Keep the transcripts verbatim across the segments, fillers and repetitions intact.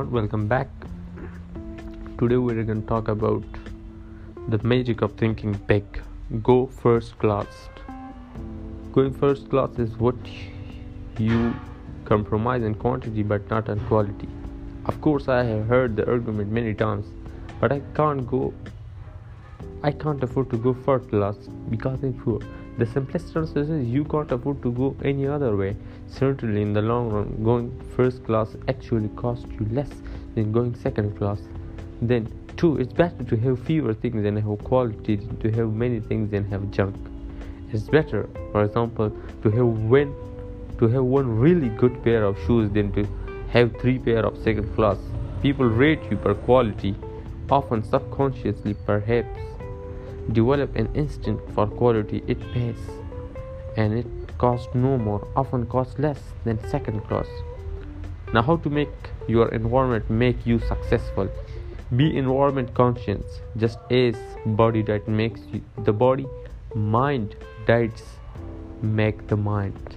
everyone, welcome back. Today we're going to talk about the magic of thinking big. Go first class. Going first class is what you compromise in quantity but not in quality. Of course, I have heard the argument many times, but I can't go. I can't afford to go first class because I'm poor. The simplest answer is you can't afford to go any other way. Certainly, in the long run, going first class actually costs you less than going second class. Then, two, it's better to have fewer things than have quality, to have many things than have junk. It's better, for example, to have one, to have one really good pair of shoes than to have three pair of second class. People rate you per quality, often subconsciously perhaps. Develop an instinct for quality. It pays, and it costs no more, often costs less than second class. Now, how to make your environment make you successful? Be environment conscious, just as body diet makes you, the body, mind diets make the mind.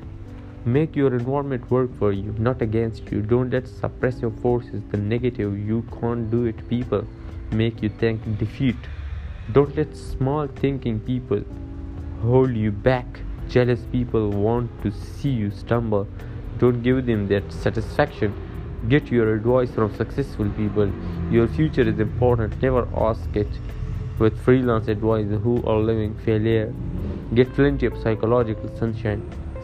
Make your environment work for you, not against you. Don't let suppress your forces. The negative, you can't do it, people make you think, defeat. Don't let small thinking people hold you back. Jealous people want to see you stumble. Don't give them that satisfaction. Get your advice from successful people. Your future is important. Never ask it with freelance advisors who are living failure. Get plenty of psychological sunshine.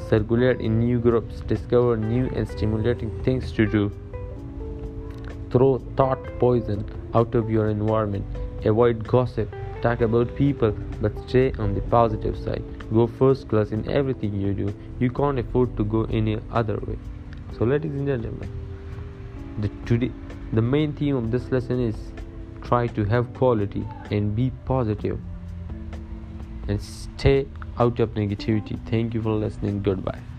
Circulate in new groups. Discover new and stimulating things to do. Throw thought poison out of your environment. Avoid gossip. Talk about people, but stay on the positive side. Go first class in everything you do. You can't afford to go any other way. So, ladies and gentlemen, the today the main theme of this lesson is try to have quality and be positive and stay out of negativity. Thank you for listening. Goodbye.